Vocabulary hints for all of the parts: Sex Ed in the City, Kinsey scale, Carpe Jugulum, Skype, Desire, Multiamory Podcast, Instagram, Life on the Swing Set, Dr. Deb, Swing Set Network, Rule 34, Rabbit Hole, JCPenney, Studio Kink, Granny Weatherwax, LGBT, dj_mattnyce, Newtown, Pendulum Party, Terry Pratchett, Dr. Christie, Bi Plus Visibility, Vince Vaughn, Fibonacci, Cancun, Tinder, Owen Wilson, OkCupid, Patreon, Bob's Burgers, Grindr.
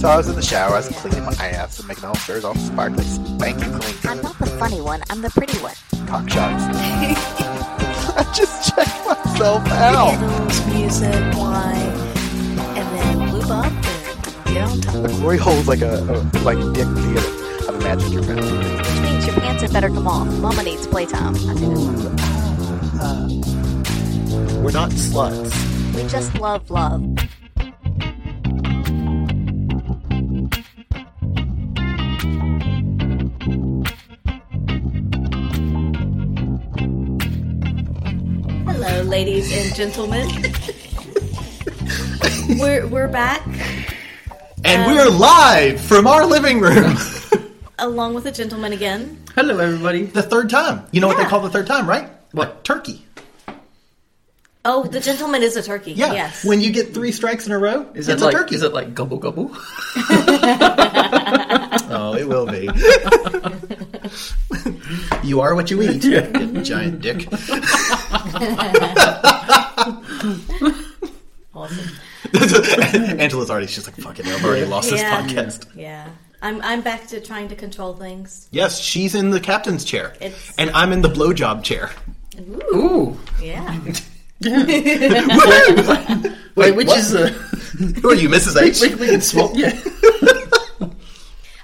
So I was in the shower, I was cleaning my ass and making all the shirts all sparkly, spanking clean. I'm not the funny one, I'm the pretty one. Cock shots. I just checked myself out. Candles, music, wine, and then lube up and get on top. The glory hole is like a dick theater. I've imagined your pants. Which means your pants had better come off. Mama needs playtime. I do. We're not sluts. We just love love. Hello, ladies and gentlemen. We're back. And we're live from our living room. Along with a gentleman again. Hello, everybody. The third time. You know what they call the third time, right? What? Turkey. Oh, the gentleman is a turkey. Yeah. Yes. When you get three strikes in a row, it's like, a turkey. Is it like gobble gobble? Oh, it will be. You are what you eat. Giant dick. Awesome. Angela's already, she's like, fuck it, I've already lost this podcast. Yeah. I'm back to trying to control things. Yes, she's in the captain's chair. And I'm in the blowjob chair. Ooh. Yeah. Wait, which is who are you, Mrs. H? We can swap. Yeah.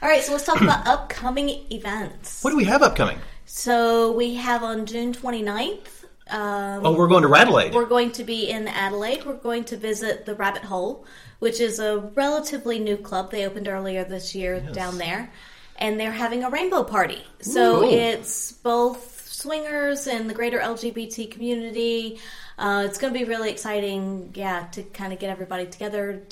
All right, so let's talk about upcoming events. What do we have upcoming? So we have on June 29th. We're going to Adelaide. We're going to be in Adelaide. We're going to visit the Rabbit Hole, which is a relatively new club. They opened earlier this year down there. And they're having a rainbow party. So it's both swingers and the greater LGBT community. It's going to be really exciting, to kind of get everybody together.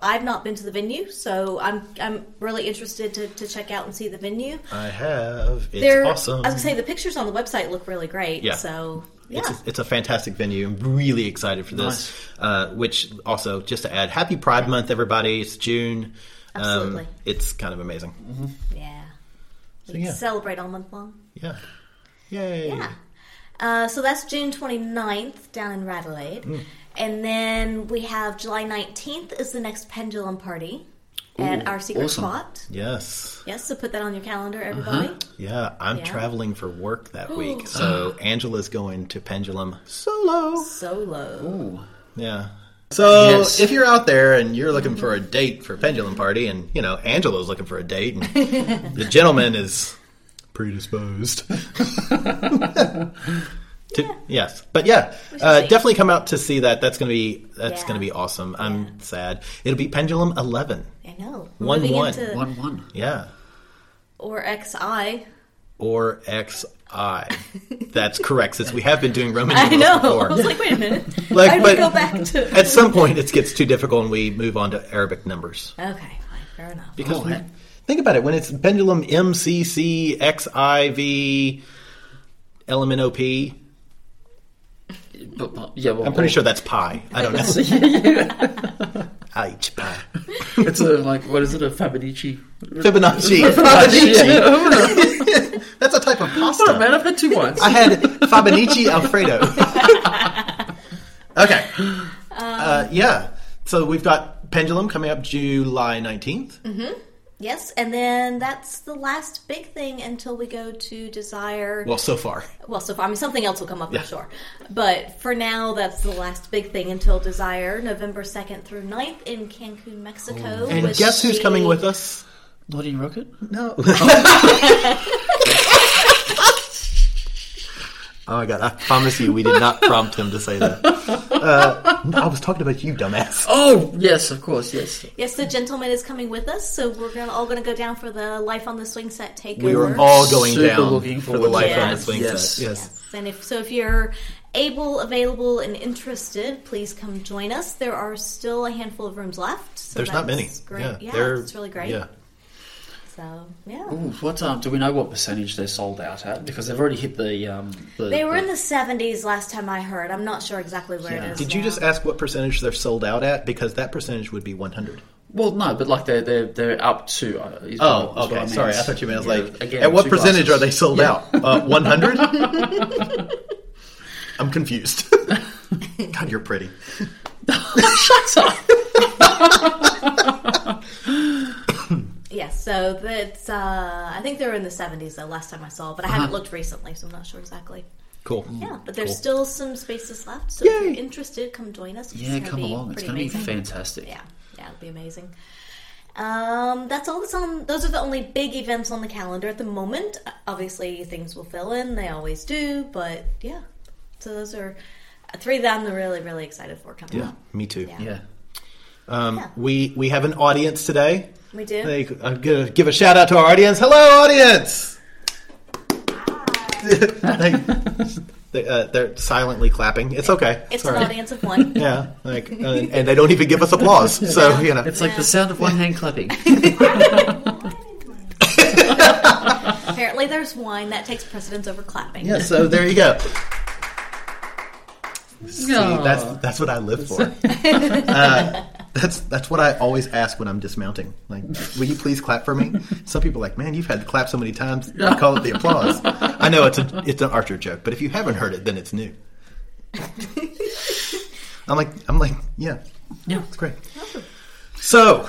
I've not been to the venue, so I'm really interested to check out and see the venue. I have. It's awesome. I was going to say, the pictures on the website look really great. Yeah. So, yeah. It's a fantastic venue. I'm really excited for this. Nice. Which also, just to add, happy Pride Month, everybody. It's June. Absolutely. It's kind of amazing. Mm-hmm. Yeah. We celebrate all month long. Yeah. Yay. Yeah. So that's June 29th down in Radelaide. Mm. And then we have July 19th is the next Pendulum Party at our secret spot. Yes. Yes, so put that on your calendar, everybody. Uh-huh. Yeah, I'm traveling for work that week. So Angela's going to Pendulum solo. Ooh. Yeah. So if you're out there and you're looking for a date for Pendulum Party and, you know, Angela's looking for a date and the gentleman is... predisposed. Yes. But definitely come out to see that. That's going to be awesome. I'm sad. It'll be Pendulum 11. I know. 1-1. Yeah. Or XI. That's correct, since we have been doing Roman numerals before. I was like, wait a minute. I go back to... At some point, it gets too difficult and we move on to Arabic numbers. Okay. Fine. Fair enough. Because think about it. When it's Pendulum MCCXIVLMNOP, I'm pretty sure that's pi. I don't know. H pi. It's what is it? A Fibonacci? Fibonacci. That's a type of pasta. Hold on, man, I've had two ones. I had Fibonacci Alfredo. Okay. So we've got Pendulum coming up July 19th. Mm-hmm. Yes, and then that's the last big thing until we go to Desire. Well, so far. I mean, something else will come up, I'm sure. But for now, that's the last big thing until Desire, November 2nd through 9th in Cancun, Mexico. Oh. And guess who's coming with us? Lottie Rocket? No. Oh, my God. I promise you, we did not prompt him to say that. I was talking about you, dumbass. Oh, yes, of course, yes. Yes, the gentleman is coming with us, so we're all going to go down for the Life on the Swing Set takeover. We are all going down for the Life on the Swing Set. Yes. And if you're able, available, and interested, please come join us. There are still a handful of rooms left. So there's not many. Great. Yeah, it's really great. Yeah. So, yeah. Ooh, what, do we know what percentage they're sold out at? Because they've already hit the... they were in the 70s last time I heard. I'm not sure exactly where it is. Did you just ask what percentage they're sold out at? Because that percentage would be 100. Well, no, but like they're up to... okay. Sorry, I thought you meant at what percentage are they sold out? 100? I'm confused. God, you're pretty. Shut up! Yes, so that's, I think they were in the 70s, though, last time I saw, but I haven't looked recently, so I'm not sure exactly. Cool. Yeah, but there's still some spaces left, so if you're interested, come join us. Yeah, come along. It's going to be fantastic. Yeah, it'll be amazing. That's all that's on. Those are the only big events on the calendar at the moment. Obviously, things will fill in. They always do, but yeah. So those are three that I'm really, really excited for coming up. Yeah, me too. Yeah. We have an audience today. We do. I'm going to give a shout out to our audience. Hello, audience! They're silently clapping. It's okay. It's an audience of one. Yeah. And they don't even give us applause. So, you know. It's like the sound of one hand clapping. Apparently there's wine that takes precedence over clapping. Yeah, so there you go. See, that's what I live for. That's what I always ask when I'm dismounting. Like, will you please clap for me? Some people are like, man, you've had to clap so many times. I call it the applause. I know it's an Archer joke, but if you haven't heard it, then it's new. I'm like, yeah. Yeah, it's great. Awesome. So,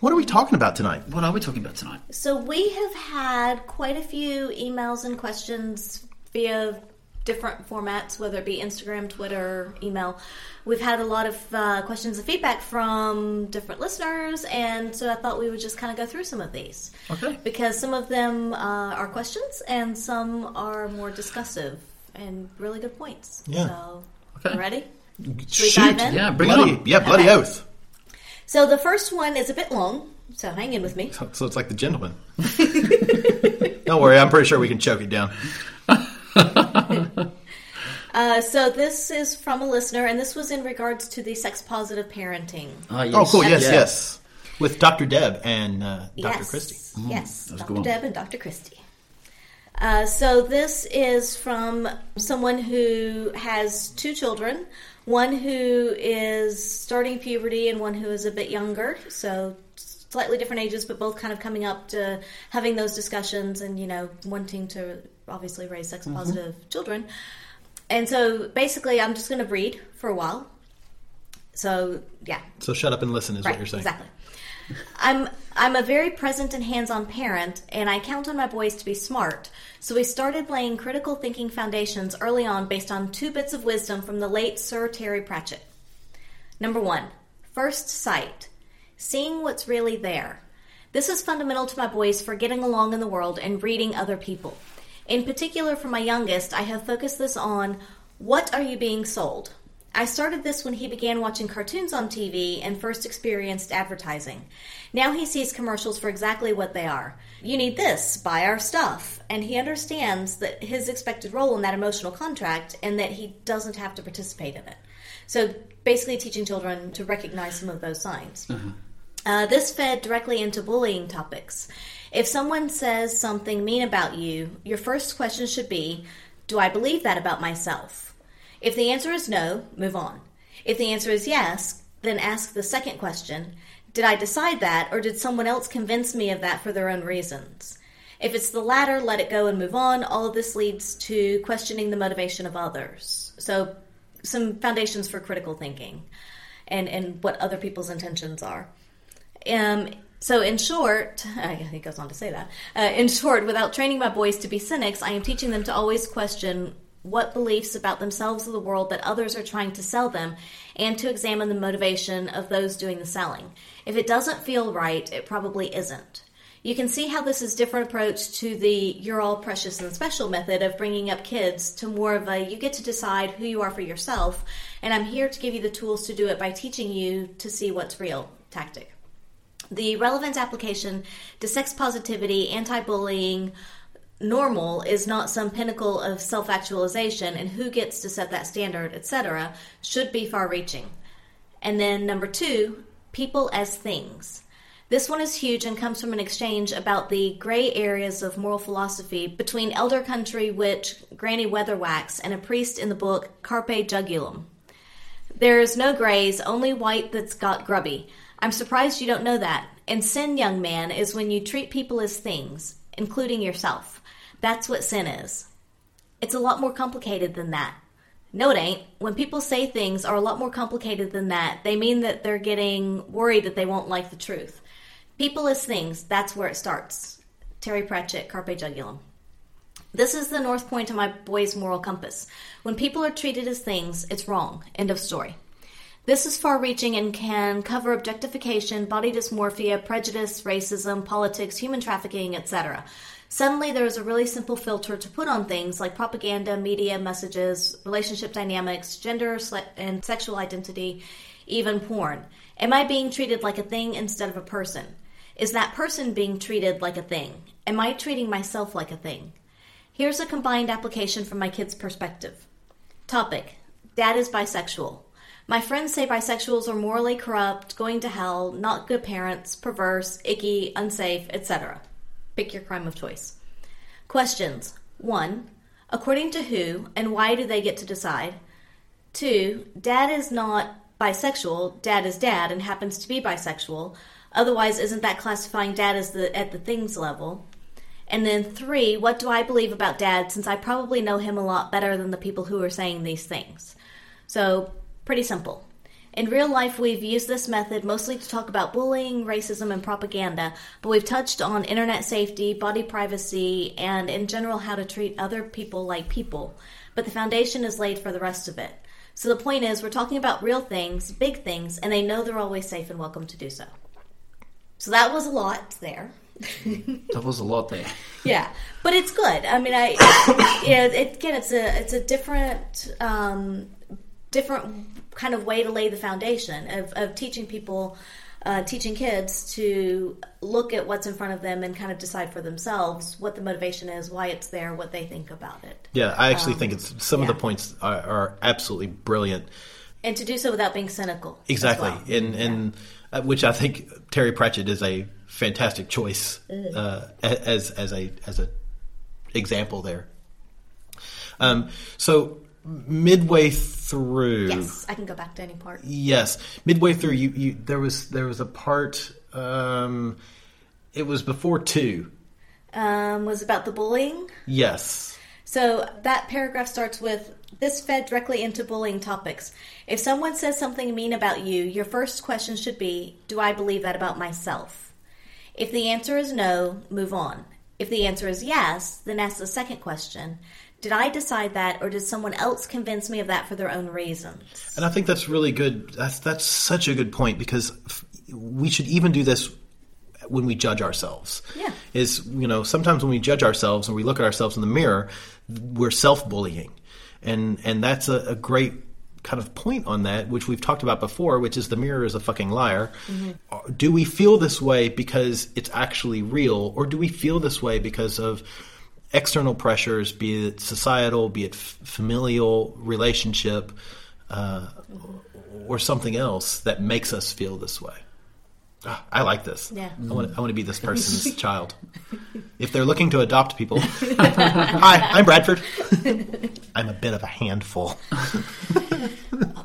what are we talking about tonight? What are we talking about tonight? So we have had quite a few emails and questions via different formats, whether it be Instagram, Twitter, email. We've had a lot of questions and feedback from different listeners, and so I thought we would just kind of go through some of these. Okay. Because some of them are questions, and some are more discussive and really good points. Yeah. So, you ready? Should we dive in? Yeah, bring it on. Yeah, bloody oath. So the first one is a bit long, so hang in with me. So it's like The Gentleman. Don't worry, I'm pretty sure we can choke it down. So this is from a listener, and this was in regards to the sex-positive parenting. Yes. Oh, cool. Yes. With Dr. Deb and Dr. Christie. Yes, Dr. Deb and Dr. Christie. So this is from someone who has two children, one who is starting puberty and one who is a bit younger, so slightly different ages, but both kind of coming up to having those discussions and, wanting to obviously raise sex-positive children. And so, basically, I'm just going to read for a while. So, yeah. So, shut up and listen is what you're saying. Exactly. I'm a very present and hands-on parent, and I count on my boys to be smart. So, we started laying critical thinking foundations early on based on two bits of wisdom from the late Sir Terry Pratchett. Number 1, first sight. Seeing what's really there. This is fundamental to my boys for getting along in the world and reading other people. In particular, for my youngest, I have focused this on, what are you being sold? I started this when he began watching cartoons on TV and first experienced advertising. Now he sees commercials for exactly what they are. You need this, buy our stuff. And he understands that his expected role in that emotional contract and that he doesn't have to participate in it. So basically teaching children to recognize some of those signs. Mm-hmm. This fed directly into bullying topics. If someone says something mean about you, your first question should be, do I believe that about myself? If the answer is no, move on. If the answer is yes, then ask the second question, did I decide that, or did someone else convince me of that for their own reasons? If it's the latter, let it go and move on. All of this leads to questioning the motivation of others. So some foundations for critical thinking and what other people's intentions are. So in short, I think he goes on to say that, without training my boys to be cynics, I am teaching them to always question what beliefs about themselves or the world that others are trying to sell them and to examine the motivation of those doing the selling. If it doesn't feel right, it probably isn't. You can see how this is a different approach to the you're all precious and special method of bringing up kids to more of a you get to decide who you are for yourself, and I'm here to give you the tools to do it by teaching you to see what's real tactic. The relevant application to sex positivity, anti-bullying, normal is not some pinnacle of self-actualization, and who gets to set that standard, etc., should be far-reaching. And then number two, people as things. This one is huge and comes from an exchange about the gray areas of moral philosophy between elder country witch Granny Weatherwax and a priest in the book Carpe Jugulum. There is no grays, only white that's got grubby. I'm surprised you don't know that. And sin, young man, is when you treat people as things, including yourself. That's what sin is. It's a lot more complicated than that. No, it ain't. When people say things are a lot more complicated than that, they mean that they're getting worried that they won't like the truth. People as things, that's where it starts. Terry Pratchett, Carpe Jugulum. This is the north point of my boy's moral compass. When people are treated as things, it's wrong. End of story. This is far-reaching and can cover objectification, body dysmorphia, prejudice, racism, politics, human trafficking, etc. Suddenly, there is a really simple filter to put on things like propaganda, media, messages, relationship dynamics, gender and sexual identity, even porn. Am I being treated like a thing instead of a person? Is that person being treated like a thing? Am I treating myself like a thing? Here's a combined application from my kid's perspective. Topic: Dad is bisexual. My friends say bisexuals are morally corrupt, going to hell, not good parents, perverse, icky, unsafe, etc. Pick your crime of choice. Questions. 1. According to who and why do they get to decide? 2. Dad is not bisexual. Dad is dad and happens to be bisexual. Otherwise, isn't that classifying dad as at the things level? And then 3. What do I believe about dad, since I probably know him a lot better than the people who are saying these things? So, pretty simple. In real life, we've used this method mostly to talk about bullying, racism, and propaganda, but we've touched on internet safety, body privacy, and in general how to treat other people like people. But the foundation is laid for the rest of it. So the point is, we're talking about real things, big things, and they know they're always safe and welcome to do so. So that was a lot there. Yeah, but it's good. I mean, it's a different different kind of way to lay the foundation of teaching people, teaching kids to look at what's in front of them and kind of decide for themselves what the motivation is, why it's there, what they think about it. Yeah, I actually think it's some of the points are absolutely brilliant. And to do so without being cynical. Exactly, well. and which I think Terry Pratchett is a fantastic choice as a example there. Midway through, yes, I can go back to any part. Yes, midway through, you there was a part. It was before 2. Was about the bullying. Yes. So that paragraph starts with, this fed directly into bullying topics. If someone says something mean about you, your first question should be, do I believe that about myself? If the answer is no, move on. If the answer is yes, then ask the second question. Did I decide that, or did someone else convince me of that for their own reasons? And I think that's really good. That's such a good point, because we should even do this when we judge ourselves. Yeah. Is, you know, sometimes when we judge ourselves and we look at ourselves in the mirror, we're self-bullying. And that's a great kind of point on that, which we've talked about before, which is the mirror is a fucking liar. Mm-hmm. Do we feel this way because it's actually real, or do we feel this way because of external pressures, be it societal, be it familial relationship, or something else that makes us feel this way? Oh, I like this. Yeah. I want to be this person's child. If they're looking to adopt people, hi, I'm Bradford. I'm a bit of a handful.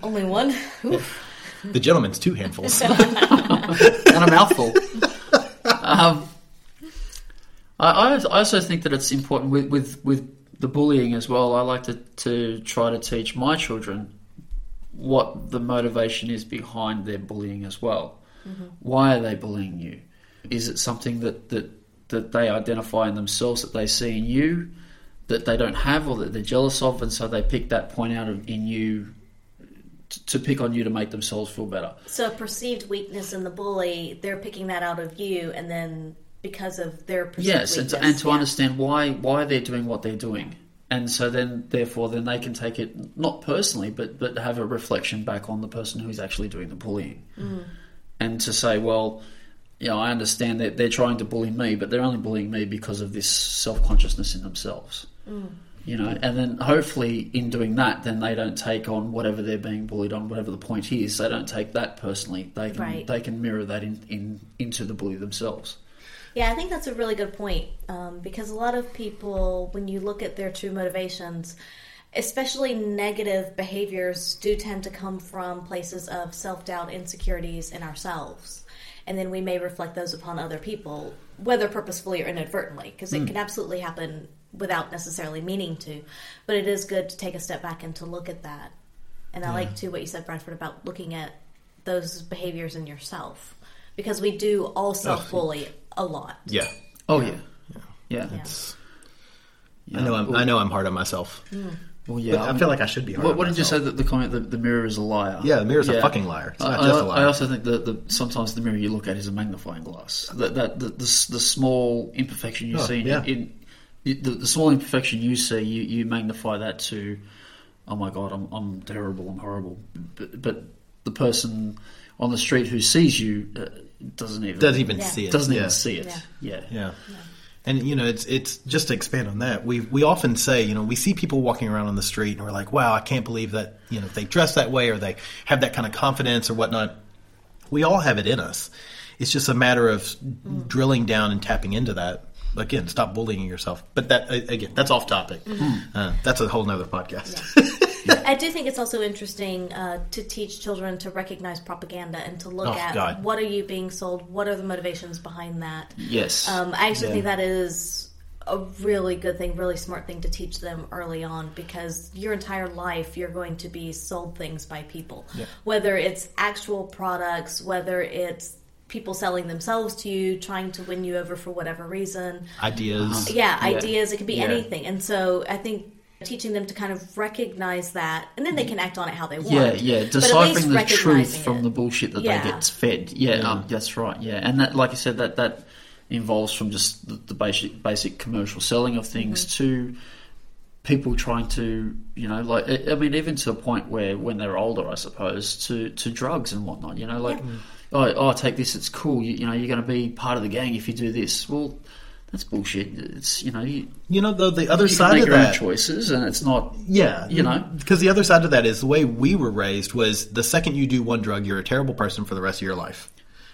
Only one? Yeah. The gentleman's 2 handfuls. And a mouthful. I also think that it's important with the bullying as well. I like to try to teach my children what the motivation is behind their bullying as well. Mm-hmm. Why are they bullying you? Is it something that they identify in themselves, that they see in you, that they don't have, or that they're jealous of, and so they pick that point out in you to pick on you to make themselves feel better? So perceived weakness in the bully, they're picking that out of you, and then because of their perceived weakness. and to understand why they're doing what they're doing, and so then they can take it not personally, but have a reflection back on the person who's actually doing the bullying, and to say, well, you know, I understand that they're trying to bully me, but they're only bullying me because of this self-consciousness in themselves. Mm. You know, and then hopefully in doing that, then they don't take on whatever they're being bullied on, whatever the point is. They don't take that personally. They can they can mirror that into the bully themselves. Yeah, I think that's a really good point, because a lot of people, when you look at their true motivations, especially negative behaviors do tend to come from places of self-doubt, insecurities in ourselves. And then we may reflect those upon other people, whether purposefully or inadvertently, because it can absolutely happen without necessarily meaning to. But it is good to take a step back and to look at that. And I like, too, what you said, Bradford, about looking at those behaviors in yourself, because we do all self-bully a lot. Yeah. Oh, yeah. Yeah. Yeah. I know I'm hard on myself. Mm. Well, yeah, I feel like I should be hard on myself. What did you say that the comment that the mirror is a liar? Yeah, the mirror is a fucking liar. It's not just a liar. I also think that sometimes the mirror you look at is a magnifying glass. The small imperfection you see the small imperfection you see, you magnify that to, oh my God, I'm terrible, I'm horrible. But the person on the street who sees you doesn't even see it. Yeah. And, you know, it's just to expand on that, we often say, you know, we see people walking around on the street and we're like, wow, I can't believe that, you know, they dress that way or they have that kind of confidence or whatnot. We all have it in us. It's just a matter of drilling down and tapping into that. Again, stop bullying yourself. But that, again, that's off topic. Mm-hmm. That's a whole nother podcast. Yeah. I do think it's also interesting to teach children to recognize propaganda and to look at what are you being sold, what are the motivations behind that. Yes. I actually think that is a really good thing, really smart thing to teach them early on, because your entire life you're going to be sold things by people. Yeah. Whether it's actual products, whether it's people selling themselves to you, trying to win you over for whatever reason. Ideas. Ideas. It could be anything. And so I think teaching them to kind of recognize that, and then they can act on it how they want. Deciphering the truth from the bullshit that they get fed. That's right. Yeah, and that, like I said, that involves from just the basic commercial selling of things to people trying to, you know, like, I mean, even to a point where when they're older, I suppose, to drugs and whatnot. You know, like. Yeah. Oh, take this, it's cool. You know, you're going to be part of the gang if you do this. Well, that's bullshit. It's, you know... You know, though, the other side of that... You can make your own choices, and it's not... Yeah. You know? Because the other side of that is the way we were raised was the second you do one drug, you're a terrible person for the rest of your life.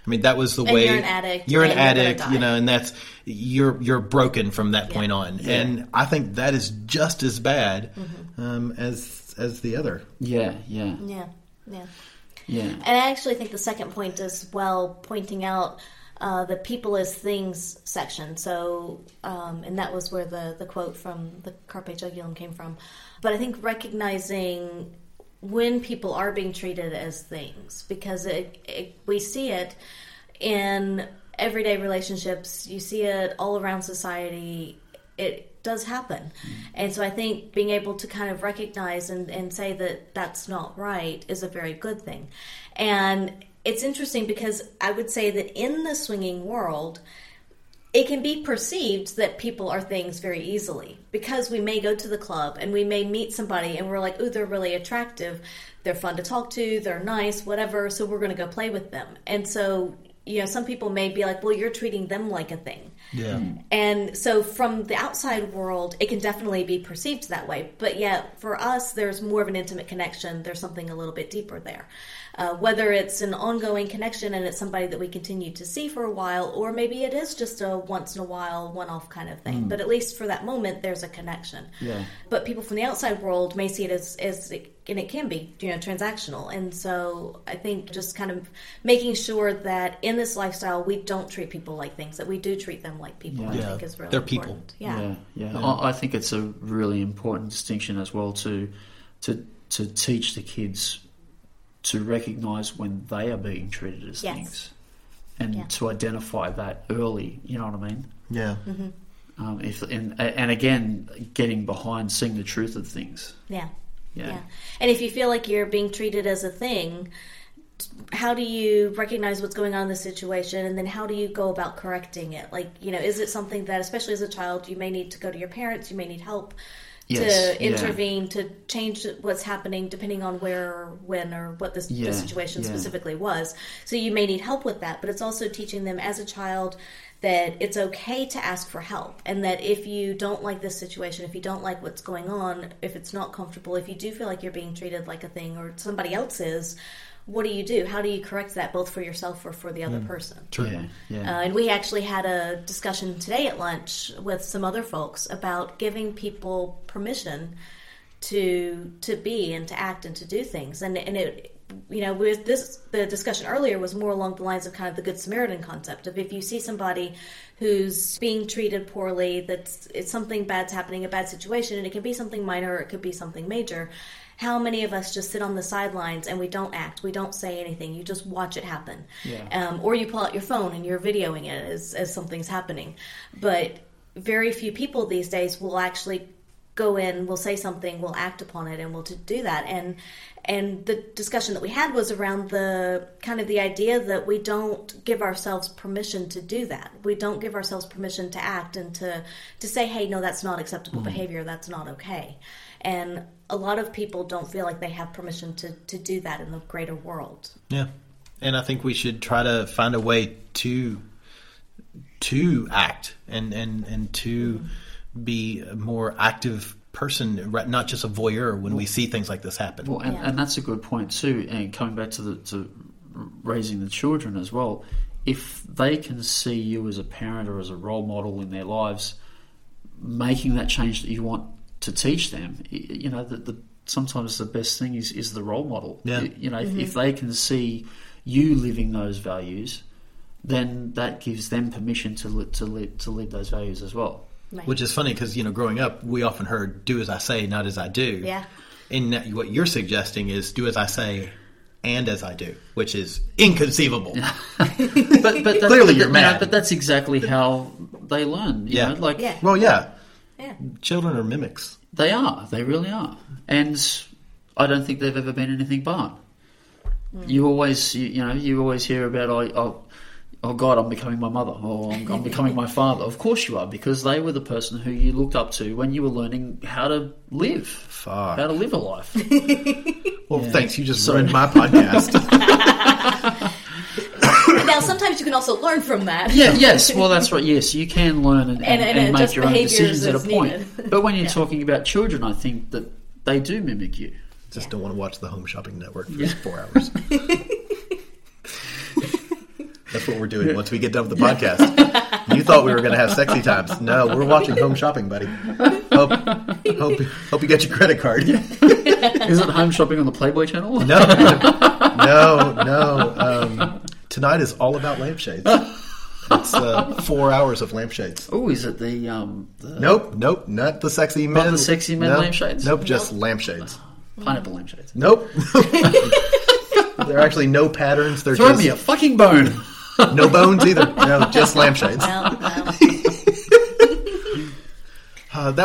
I mean, that was the way... you're an addict. You're an addict, you know, and that's... You're broken from that point on. Yeah. And I think that is just as bad as the other. Yeah. Yeah. And I actually think the second point is pointing out the people as things section. So, and that was where the quote from the Carpe Jugulum came from. But I think recognizing when people are being treated as things, because we see it in everyday relationships, you see it all around society. It does happen. Mm. And so I think being able to kind of recognize and say that that's not right is a very good thing. And it's interesting because I would say that in the swinging world, it can be perceived that people are things very easily, because we may go to the club and we may meet somebody and we're like, ooh, they're really attractive. They're fun to talk to. They're nice, whatever. So we're going to go play with them. And so, you know, some people may be like, well, you're treating them like a thing. Yeah. And so from the outside world, it can definitely be perceived that way. But yet for us, there's more of an intimate connection. There's something a little bit deeper there. Whether it's an ongoing connection and it's somebody that we continue to see for a while, or maybe it is just a once in a while, one-off kind of thing. Mm. But at least for that moment, there's a connection. Yeah. But people from the outside world may see it as and it can be, you know, transactional. And so I think just kind of making sure that in this lifestyle, we don't treat people like things, that we do treat them like people, I think is really important. They're people. Yeah. I think it's a really important distinction as well to teach the kids to recognize when they are being treated as things, and to identify that early. You know what I mean? Yeah. Mm-hmm. And again, getting behind seeing the truth of things. Yeah. And if you feel like you're being treated as a thing, how do you recognize what's going on in the situation, and then how do you go about correcting it? Like, you know, is it something that, especially as a child, you may need to go to your parents, you may need help yes, to intervene, to change what's happening depending on where or when or what the situation specifically was. So you may need help with that, but it's also teaching them as a child that it's okay to ask for help, and that if you don't like this situation, if you don't like what's going on, if it's not comfortable, if you do feel like you're being treated like a thing or somebody else is, what do? How do you correct that, both for yourself or for the other person? True. And we actually had a discussion today at lunch with some other folks about giving people permission to be and to act and to do things. And it, you know, with this, the discussion earlier was more along the lines of kind of the Good Samaritan concept of, if you see somebody who's being treated poorly, it's something bad's happening, a bad situation, and it can be something minor, or it could be something major. How many of us just sit on the sidelines and we don't act, we don't say anything, you just watch it happen, or you pull out your phone and you're videoing it as something's happening? But very few people these days will actually go in, will say something, will act upon it, and will do that. And the discussion that we had was around the kind of the idea that we don't give ourselves permission to do that. We don't give ourselves permission to act and to say, hey, no, that's not acceptable behavior. That's not okay. And a lot of people don't feel like they have permission to do that in the greater world. Yeah. And I think we should try to find a way to act and to be a more active person, not just a voyeur when we see things like this happen. Well, and that's a good point too. And coming back to raising the children as well, if they can see you as a parent or as a role model in their lives, making that change that you want to teach them, you know, sometimes the best thing is the role model. Yeah. You know, if they can see you living those values, then that gives them permission to live those values as well. Right. Which is funny because, you know, growing up, we often heard, do as I say, not as I do. Yeah. And what you're suggesting is do as I say and as I do, which is inconceivable. but clearly you're mad. But that's exactly how they learn. You know? Like, well, yeah. Children are mimics. They are. They really are. And I don't think they've ever been anything but. Mm. You always hear about, oh God, I'm becoming my mother, or I'm becoming my father. Of course you are, because they were the person who you looked up to when you were learning how to live. Fuck. How to live a life. Well, thanks, you just ruined my podcast. Now, sometimes you can also learn from that. Yeah, yes, well, that's right, yes, you can learn and make your own decisions at a point. But when you're talking about children, I think that they do mimic you. Just don't want to watch the Home Shopping Network for 4 hours. That's what we're doing once we get done with the podcast. You thought we were going to have sexy times. No, we're watching Home Shopping, buddy. Hope you get your credit card. Is it Home Shopping on the Playboy channel? No. Tonight is all about lampshades. It's 4 hours of lampshades. Oh, is it the... Nope, not the sexy men. Not the sexy men lampshades? Nope, just lampshades. Pineapple lampshades. Nope. There are actually no patterns. They're Throw me a fucking bone. No bones either. No, just lampshades. That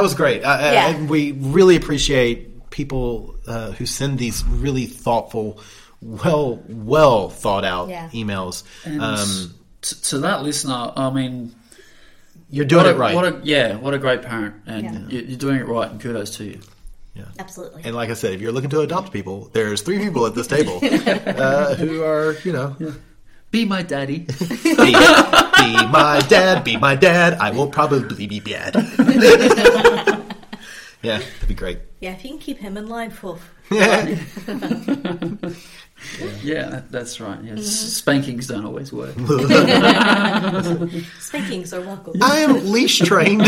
was great. We really appreciate people who send these really thoughtful, well thought out emails. And to that listener, I mean, you're doing it right. What a great parent, and you're doing it right. And kudos to you. Yeah. Absolutely. And like I said, if you're looking to adopt people, there's 3 people at this table who are, you know... Yeah. Be my daddy. Be my dad, I will probably be bad. Yeah, that'd be great. Yeah, if you can keep him in line for... Yeah. Yeah, that's right. Yeah, spankings don't always work. Spankings are welcome. I am leash trained.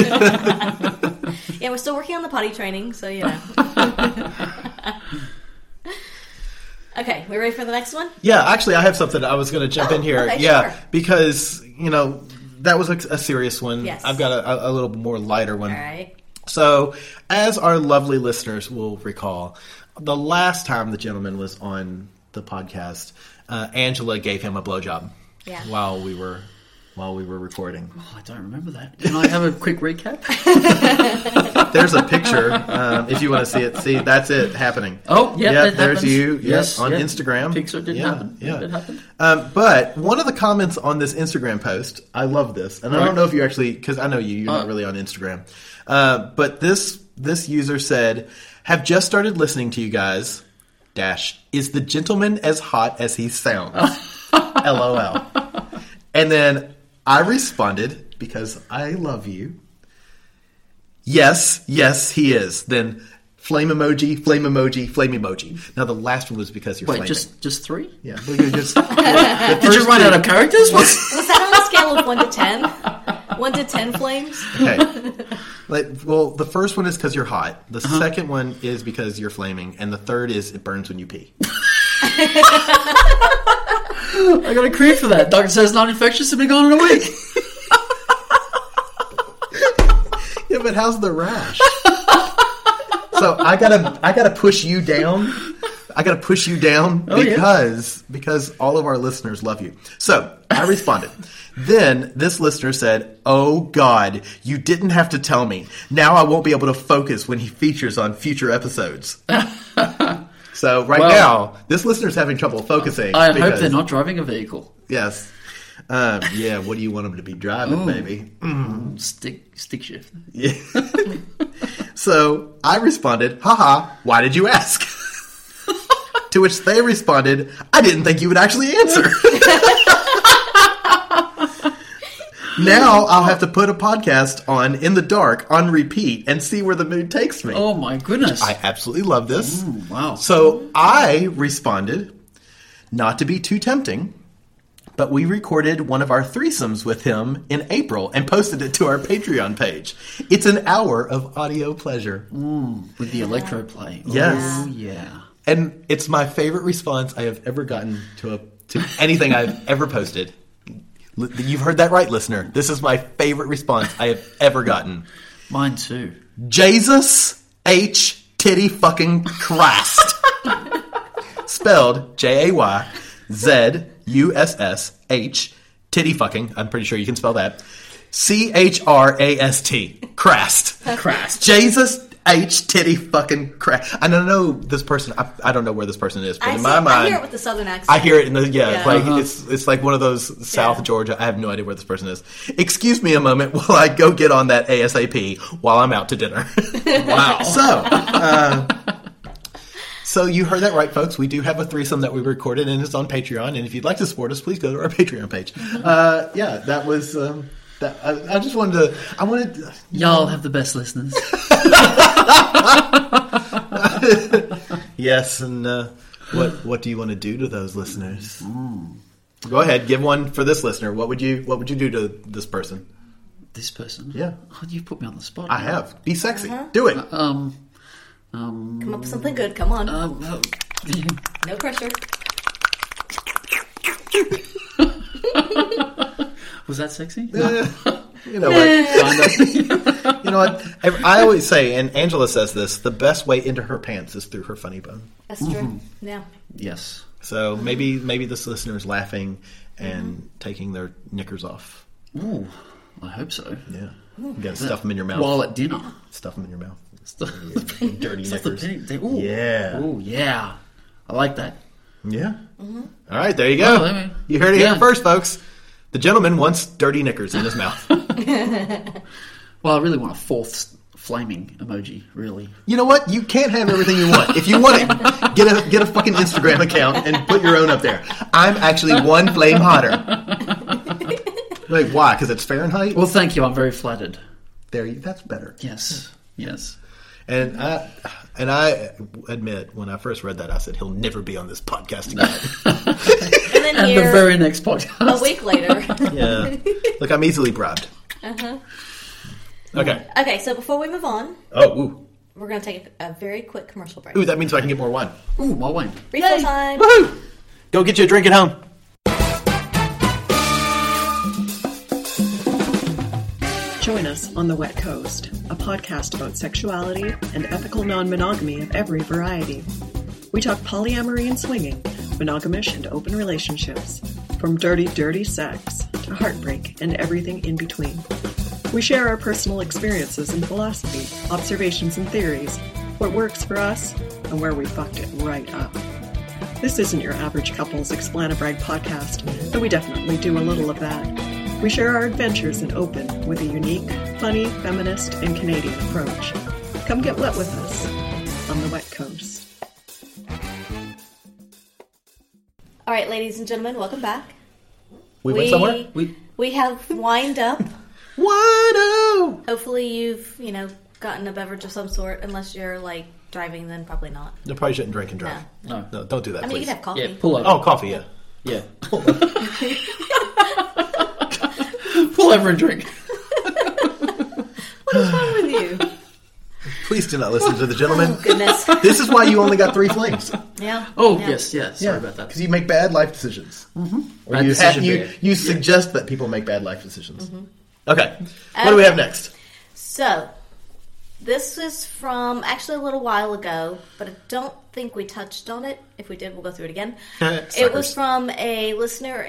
Yeah, we're still working on the potty training, so you know. Okay, we ready for the next one? Yeah, actually, I have something I was going to jump in here. Okay, sure. Because you know that was a serious one. Yes. I've got a little more lighter one. All right. So, as our lovely listeners will recall, the last time the gentleman was on the podcast, Angela gave him a blowjob while we were recording. Oh, I don't remember that. Can I have a quick recap? There's a picture if you want to see it. See, that's it happening. Oh, yeah, there's happens. You. Yes, on Instagram. Picture did happen. Yeah, it happened. But one of the comments on this Instagram post, I love this, and I don't know if you actually, because I know you're not really on Instagram. But this This user said, have just started listening to you guys, dash, is the gentleman as hot as he sounds? LOL. And then I responded, because I love you, yes, yes, he is. Then flame emoji, flame emoji, flame emoji. Now, the last one was because you're flaming. Wait, just three? Yeah. Just, did you run out of characters? Was that on a scale of 1 to 10? 1 to 10 flames? Okay. Well, the first one is because you're hot. The second one is because you're flaming. And the third is it burns when you pee. I got a creep for that. Doctor says not infectious, it'll be gone in a week. Yeah, but how's the rash? So I gotta push you down. I gotta push you down because all of our listeners love you. So I responded. Then this listener said, "Oh God, you didn't have to tell me. Now I won't be able to focus when he features on future episodes." So now this listener's having trouble focusing. I hope they're not driving a vehicle. Yes. What do you want them to be driving, baby? Mm. Stick shift. Yeah. So I responded, haha, why did you ask? To which they responded, I didn't think you would actually answer. Now I'll have to put a podcast on in the dark on repeat and see where the mood takes me. Oh my goodness. I absolutely love this. Ooh, wow. So I responded, not to be too tempting, but we recorded one of our threesomes with him in April and posted it to our Patreon page. It's an hour of audio pleasure. Mm, with the electro play. Yes. Oh, yeah. And it's my favorite response I have ever gotten to anything I've ever posted. You've heard that right, listener. This is my favorite response I have ever gotten. Mine too. Jesus H. Titty fucking Christ. Spelled JAYZUSSH, titty fucking, I'm pretty sure you can spell that, CHRAST, Crast. Crast. Jesus H titty fucking Crast. I don't know this person, I don't know where this person is, but in my mind. I hear it with the southern accent. I hear it in the, it's like one of those South Georgia, I have no idea where this person is. Excuse me a moment while I go get on that ASAP while I'm out to dinner. Wow. So you heard that right, folks. We do have a threesome that we recorded, and it's on Patreon. And if you'd like to support us, please go to our Patreon page. That was. I just wanted to. I wanted. Y'all have the best listeners. Yes, and what do you want to do to those listeners? Mm. Go ahead, give one for this listener. What would you do to this person? This person? Yeah. Oh, you put me on the spot. I have. Be sexy. Uh-huh. Do it. Come up with something good. Come on. No pressure. Was that sexy? You know what? You know what? I always say, and Angela says this: the best way into her pants is through her funny bone. That's true. Mm-hmm. Yeah. Yes. So maybe this listener is laughing and taking their knickers off. Ooh, I hope so. Yeah. Ooh, you gotta stuff them in your mouth while at dinner. Stuff them in your mouth. Dirty knickers. Ooh. Yeah. Oh, yeah. I like that. Yeah. Mm-hmm. All right, there you go. Well, you heard it here first, folks. The gentleman wants dirty knickers in his mouth. Well, I really want a fourth flaming emoji, really. You know what? You can't have everything you want. If you want it, get a fucking Instagram account and put your own up there. I'm actually one flame hotter. Like, why? Because it's Fahrenheit? Well, thank you. I'm very flattered. That's better. Yes. Yes. And I admit, when I first read that, I said, he'll never be on this podcast again. And the very next podcast. A week later. Yeah. Look, I'm easily bribed. Uh-huh. Okay, so before we move on, we're going to take a very quick commercial break. Ooh, that means I can get more wine. Ooh, more wine. Refill time. Woohoo! Go get you a drink at home. Join us on The Wet Coast, a podcast about sexuality and ethical non-monogamy of every variety. We talk polyamory and swinging, monogamish and open relationships, from dirty, dirty sex to heartbreak and everything in between. We share our personal experiences and philosophy, observations and theories, what works for us, and where we fucked it right up. This isn't your average couple's Explanabrag podcast, though we definitely do a little of that. We share our adventures in open with a unique, funny, feminist, and Canadian approach. Come get wet with us on the Wet Coast. All right, ladies and gentlemen, welcome back. We went somewhere? We have wind up. Wind up! Hopefully you've, gotten a beverage of some sort, unless you're, driving, then probably not. You probably shouldn't drink and drive. No, don't do that, please. You can have coffee. Yeah, pull over. Oh, coffee, yeah. Pull over and drink. What is wrong with you? Please do not listen to the gentleman. Oh, goodness. This is why you only got 3 flames. Yeah. Oh, yeah. Yes. Sorry about that. Because you make bad life decisions. Mm-hmm. Or you suggest that people make bad life decisions. Mm-hmm. Okay. What do we have next? So, this is from actually a little while ago, but I don't think we touched on it. If we did, we'll go through it again. It was from a listener.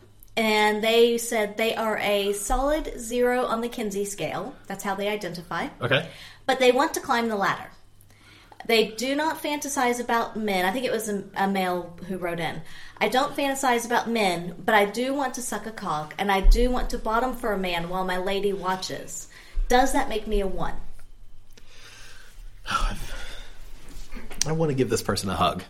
and they said they are a solid 0 on the Kinsey scale. That's how they identify. Okay. But they want to climb the ladder. They do not fantasize about men. I think it was a male who wrote in. I don't fantasize about men, but I do want to suck a cock, and I do want to bottom for a man while my lady watches. Does that make me a 1? I want to give this person a hug.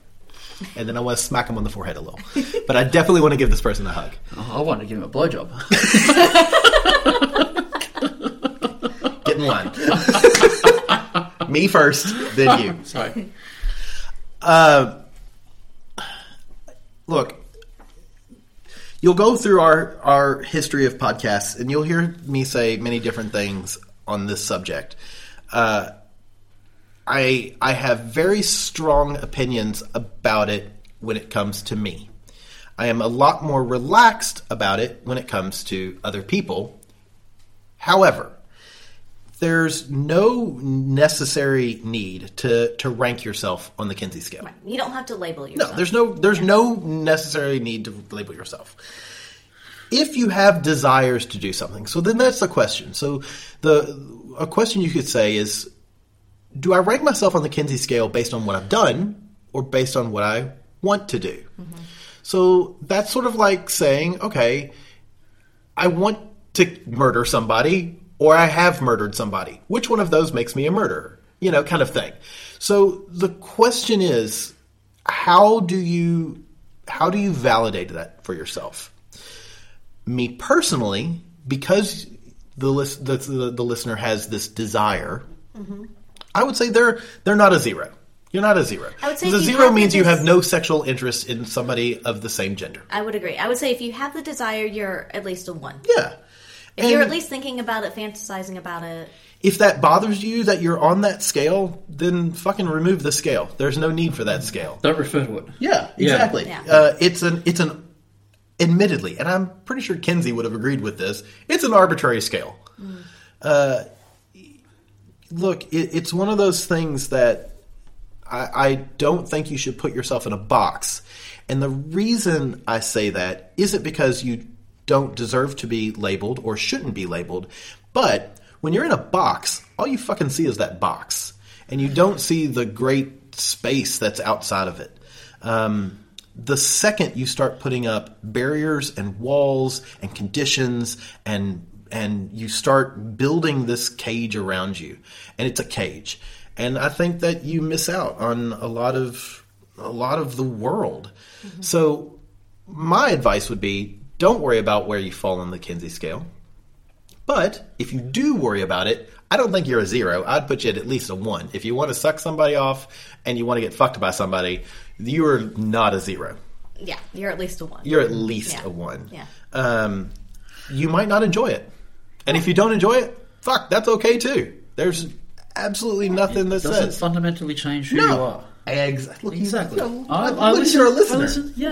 And then I want to smack him on the forehead a little. But I definitely want to give this person a hug. Oh, I want to give him a blowjob. Get in line. Me first, then you. Sorry. Look, you'll go through our history of podcasts, and you'll hear me say many different things on this subject. I have very strong opinions about it when it comes to me. I am a lot more relaxed about it when it comes to other people. However, there's no necessary need to rank yourself on the Kinsey scale. Right. You don't have to label yourself. No, there's no necessary need to label yourself. If you have desires to do something, so then that's the question. So a question you could say is, do I rank myself on the Kinsey scale based on what I've done or based on what I want to do? Mm-hmm. So that's sort of like saying, okay, I want to murder somebody or I have murdered somebody. Which one of those makes me a murderer? Kind of thing. So the question is, how do you validate that for yourself? Me personally, because the listener has this desire, mm-hmm. I would say they're not a 0. You're not a 0. I would say because a 0 means you have no sexual interest in somebody of the same gender. I would agree. I would say if you have the desire, you're at least a 1. Yeah. If you're at least thinking about it, fantasizing about it. If that bothers you that you're on that scale, then fucking remove the scale. There's no need for that scale. Don't refer to it. Yeah, exactly. Yeah. It's an admittedly, and I'm pretty sure Kinsey would have agreed with this, it's an arbitrary scale. Mm. Look, it's one of those things that I don't think you should put yourself in a box. And the reason I say that isn't because you don't deserve to be labeled or shouldn't be labeled. But when you're in a box, all you fucking see is that box. And you don't see the great space that's outside of it. The second you start putting up barriers and walls and conditions and you start building this cage around you, and it's a cage. And I think that you miss out on a lot of the world. Mm-hmm. So my advice would be, don't worry about where you fall on the Kinsey scale. But if you do worry about it, I don't think you're a 0. I'd put you at least a 1. If you want to suck somebody off and you want to get fucked by somebody, you are not a 0. Yeah, you're at least a 1. You're at least a 1. Yeah. you might not enjoy it. And if you don't enjoy it, fuck, that's okay too. There's absolutely nothing that says. It doesn't fundamentally change who you are. Exactly. You know, I listen, yeah.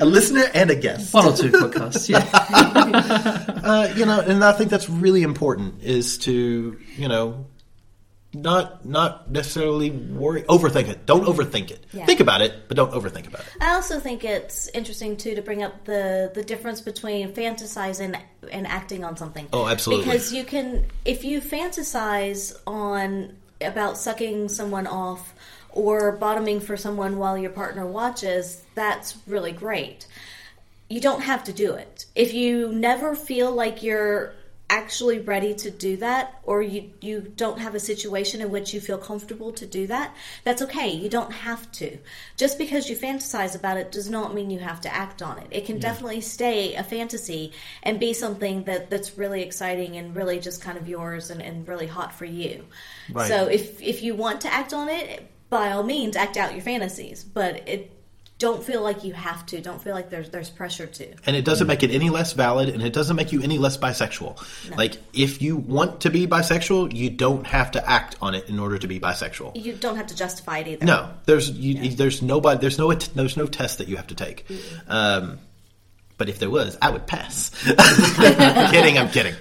A listener and a guest. One or two podcasts, yeah. And I think that's really important, is to, not necessarily overthink it. Don't overthink it. Yeah. Think about it, but don't overthink about it. I also think it's interesting, too, to bring up the difference between fantasizing and acting on something. Oh, absolutely. Because you can, if you fantasize about sucking someone off or bottoming for someone while your partner watches, that's really great. You don't have to do it. If you never feel like you're actually ready to do that, or you don't have a situation in which you feel comfortable to do that, that's okay. You don't have to. Just because you fantasize about it does not mean you have to act on it. It can definitely stay a fantasy and be something that's really exciting and really just kind of yours and really hot for you. Right. So if you want to act on it, by all means, act out your fantasies, but don't feel like you have to. Don't feel like there's pressure to. And it doesn't make it any less valid, and it doesn't make you any less bisexual. No. Like, if you want to be bisexual, you don't have to act on it in order to be bisexual. You don't have to justify it either. No, there's no test that you have to take. Mm-hmm. But if there was, I would pass. I'm kidding.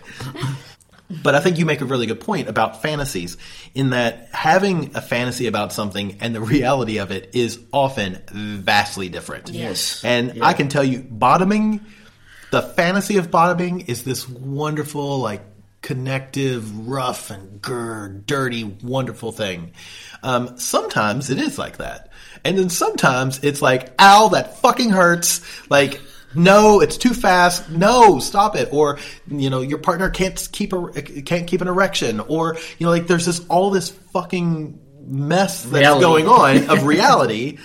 But I think you make a really good point about fantasies, in that having a fantasy about something and the reality of it is often vastly different. Yes. And I can tell you, the fantasy of bottoming is this wonderful, like, connective, rough and dirty, wonderful thing. Sometimes it is like that. And then sometimes it's like, ow, that fucking hurts. Like, no, it's too fast. No, stop it. Or, your partner can't keep an erection. Or, like, there's all this fucking mess that's going on of reality.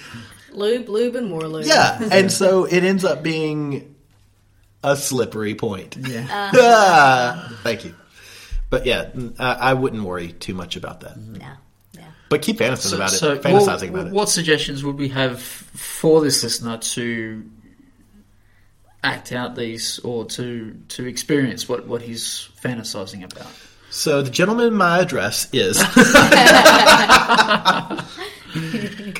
Lube, and more lube. Yeah, and so it ends up being a slippery point. Yeah. Thank you. But yeah, I wouldn't worry too much about that. No. But keep fantasizing about it. What suggestions would we have for this listener to act out these, or to experience what he's fantasizing about? So the gentleman in my address is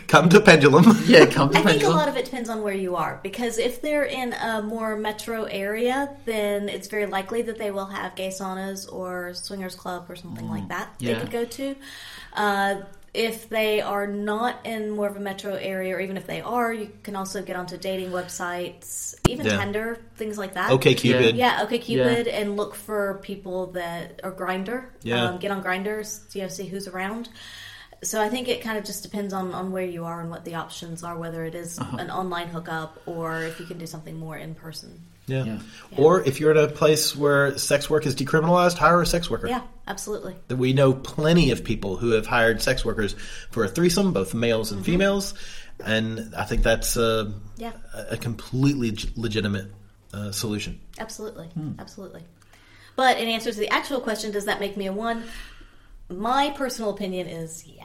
come to Pendulum. Yeah, come to Pendulum. I think a lot of it depends on where you are, because if they're in a more metro area, then it's very likely that they will have gay saunas or swingers club or something like that they could go to. If they are not in more of a metro area, or even if they are, you can also get onto dating websites, even Tinder, things like that. OkCupid. Yeah, OkCupid, and look for people that are Grindr. Yeah. Get on Grindr, see who's around. So I think it kind of just depends on where you are and what the options are, whether it is an online hookup or if you can do something more in person. Yeah. Or if you're in a place where sex work is decriminalized, hire a sex worker. Yeah, absolutely. We know plenty of people who have hired sex workers for a threesome, both males and females, and I think that's a completely legitimate solution. Absolutely, absolutely. But in answer to the actual question, does that make me a one? My personal opinion is yes.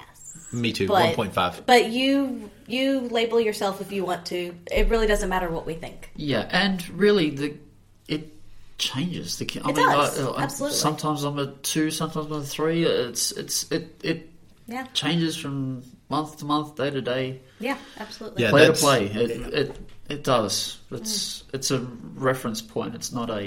Me too, 1.5. But you label yourself if you want to. It really doesn't matter what we think. Yeah, and really, it changes. Absolutely. Sometimes I'm a 2, sometimes I'm a 3. It changes from month to month, day to day. Yeah, absolutely. Yeah, play to play. It does. It's a reference point. It's not a...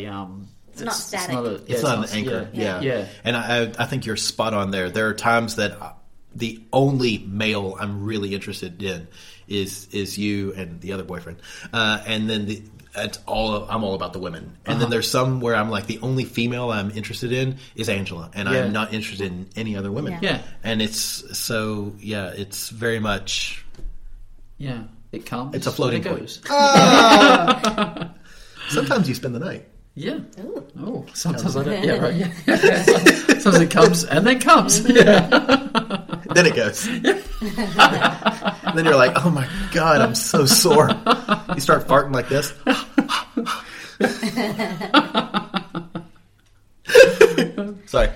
It's not static. It's not an anchor. Yeah. And I think you're spot on there. There are times that... The only male I'm really interested in is you and the other boyfriend, and then I'm all about the women. And then there's some where I'm like, the only female I'm interested in is Angela, and I'm not interested in any other women. Yeah, and it's very much it comes. It's a floating point. Sometimes you spend the night. Yeah. Ooh. Oh, sometimes I don't. Yeah, right. Yeah. Sometimes it comes and then comes. Yeah. Then it goes. Then you're like, oh my God, I'm so sore. You start farting like this. Sorry.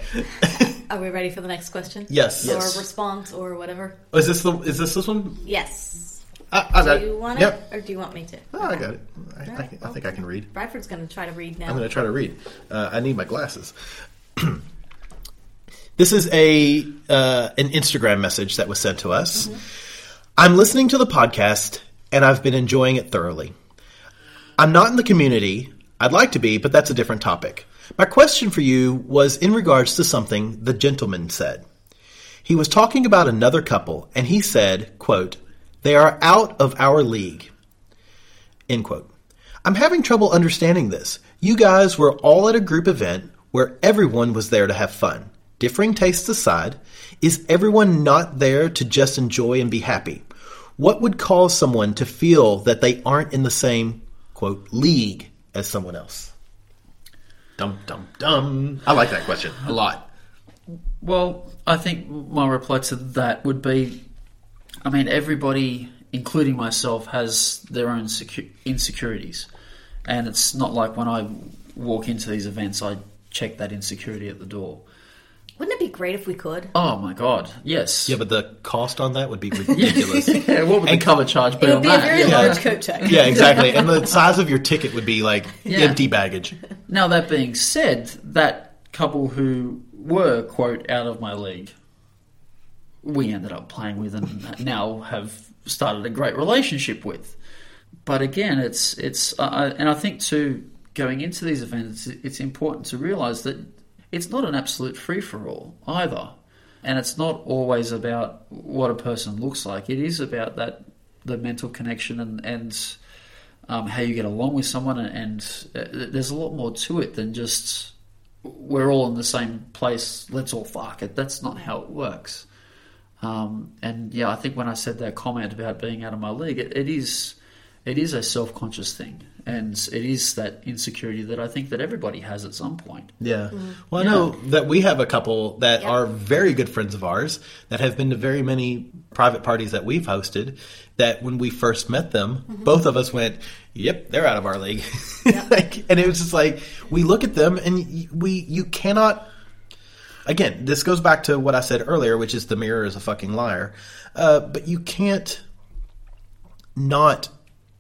Are we ready for the next question? Yes. Or response or whatever? Oh, is this this one? Yes. Do you want it or do you want me to? Oh, okay. I got it. I think I can read. Bradford's going to try to read now. I'm going to try to read. I need my glasses. This is an Instagram message that was sent to us. Mm-hmm. I'm listening to the podcast, and I've been enjoying it thoroughly. I'm not in the community. I'd like to be, but that's a different topic. My question for you was in regards to something the gentleman said. He was talking about another couple, and he said, quote, "They are out of our league," end quote. I'm having trouble understanding this. You guys were all at a group event where everyone was there to have fun. Differing tastes aside, is everyone not there to just enjoy and be happy? What would cause someone to feel that they aren't in the same, quote, league as someone else? Dum, dum, dum. I like that question a lot. Well, I think my reply to that would be, I mean, everybody, including myself, has their own insecurities. And it's not like when I walk into these events, I check that insecurity at the door. Wouldn't it be great if we could? Oh, my God, yes. Yeah, but the cost on that would be ridiculous. Yeah, what would the cover charge be on that? It would be a very large coat check. Yeah, exactly. And the size of your ticket would be like empty baggage. Now, that being said, that couple who were, quote, out of my league, we ended up playing with and now have started a great relationship with. But again, and I think, too, going into these events, it's important to realise that it's not an absolute free-for-all either. And it's not always about what a person looks like. It is about the mental connection and how you get along with someone. And there's a lot more to it than just we're all in the same place, let's all fuck it. That's not how it works. I think when I said that comment about being out of my league, it is a self-conscious thing. And it is that insecurity that I think that everybody has at some point. Yeah. Well, I know that we have a couple that are very good friends of ours that have been to very many private parties that we've hosted that when we first met them, both of us went, yep, they're out of our league. And it was just like, we look at them and you cannot... Again, this goes back to what I said earlier, which is the mirror is a fucking liar. But you can't not...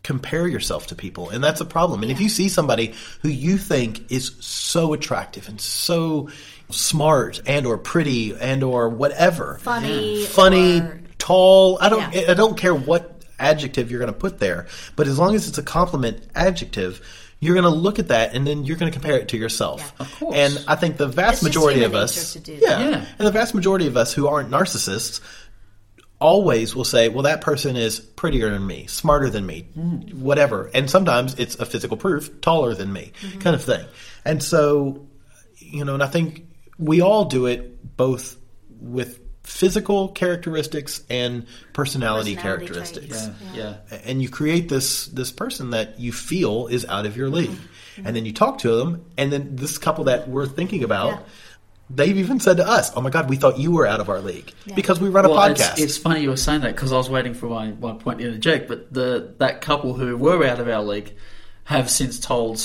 compare yourself to people, and that's a problem. And if you see somebody who you think is so attractive and so smart and or pretty and or whatever, funny, or... tall, I don't care what adjective you're going to put there, but as long as it's a compliment adjective, you're going to look at that and then you're going to compare it to yourself. Yeah, of course. And I think the vast majority of us, and the vast majority of us who aren't narcissists, always will say, well, that person is prettier than me, smarter than me, whatever. And sometimes it's a physical proof, taller than me, kind of thing. And so, and I think we all do it both with physical characteristics and personality characteristics. Yeah. And you create this person that you feel is out of your league. Mm-hmm. And then you talk to them, and then this couple that we're thinking about they've even said to us, oh, my God, we thought you were out of our league because we run a podcast. It's funny you were saying that because I was waiting for my point to interject, but that couple who were out of our league have since told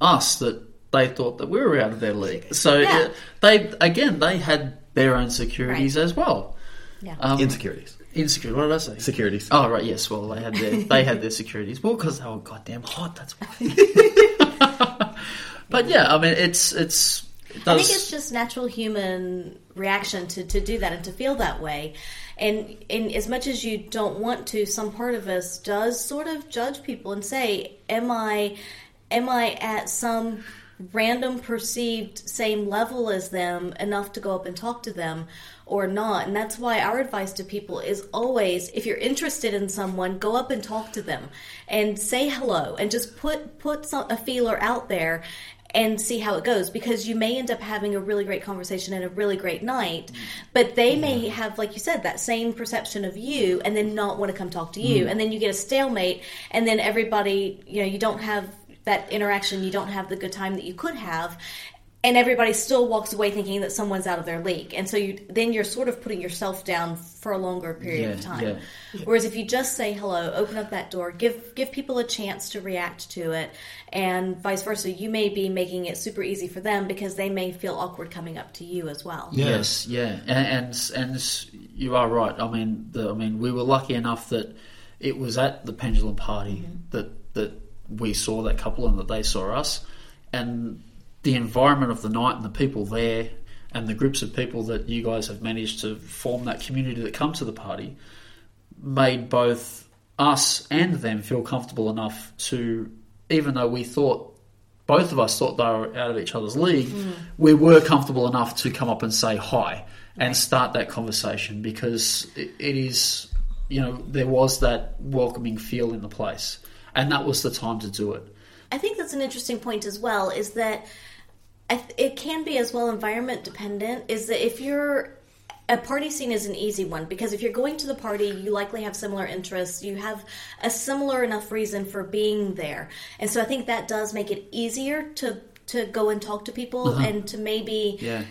us that they thought that we were out of their league. So, they had their own securities as well. Yeah. Insecurities. Insecurity. What did I say? Securities. Oh, right, yes. Well, they had their securities. Well, because they were goddamn hot, that's why. But, I mean, it's... I think it's just natural human reaction to do that and to feel that way. And as much as you don't want to, some part of us does sort of judge people and say, am I at some random perceived same level as them enough to go up and talk to them or not? And that's why our advice to people is always, if you're interested in someone, go up and talk to them and say hello and just put a feeler out there and see how it goes, because you may end up having a really great conversation and a really great night, but they may have, like you said, that same perception of you and then not want to come talk to you. And then you get a stalemate, and then everybody, you don't have that interaction, you don't have the good time that you could have, and everybody still walks away thinking that someone's out of their league. And so you're sort of putting yourself down for a longer period of time. Yeah. Whereas if you just say hello, open up that door, give people a chance to react to it, and vice versa, you may be making it super easy for them because they may feel awkward coming up to you as well. Yes, and you are right. I mean, we were lucky enough that it was at the Pendulum Party that we saw that couple and that they saw us, and the environment of the night and the people there and the groups of people that you guys have managed to form that community that come to the party made both us and them feel comfortable enough to, even though we thought, both of us thought they were out of each other's league, we were comfortable enough to come up and say hi and start that conversation, because it is, you know, there was that welcoming feel in the place, and that was the time to do it. I think that's an interesting point as well, is that it can be as well environment dependent, is that if you're... A party scene is an easy one, because if you're going to the party, you likely have similar interests. You have a similar enough reason for being there. And so I think that does make it easier to go and talk to people and to maybe... Yeah.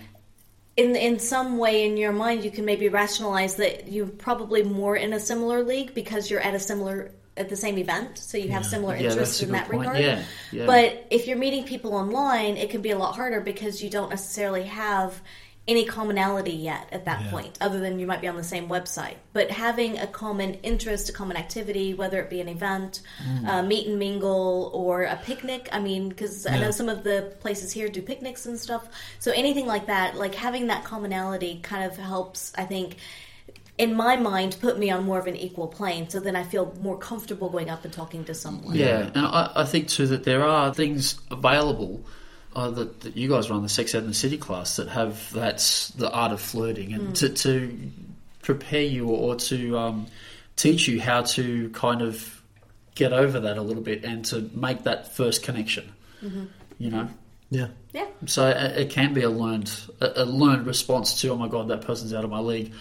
In some way in your mind, you can maybe rationalize that you're probably more in a similar league because you're at the same event, so you have similar interests in that regard. Yeah. Yeah. But if you're meeting people online, it can be a lot harder because you don't necessarily have any commonality yet at that point, other than you might be on the same website. But having a common interest, a common activity, whether it be an event, a meet and mingle, or a picnic, I mean, because I know some of the places here do picnics and stuff, so anything like that, like having that commonality kind of helps, I think, in my mind, put me on more of an equal plane, so then I feel more comfortable going up and talking to someone. Yeah, and I think too that there are things available that you guys run, the Sex Ed in the City class, that have that's the art of flirting, and to prepare you or to teach you how to kind of get over that a little bit and to make that first connection. You know, yeah. So it can be a learned response to, oh my god, that person's out of my league.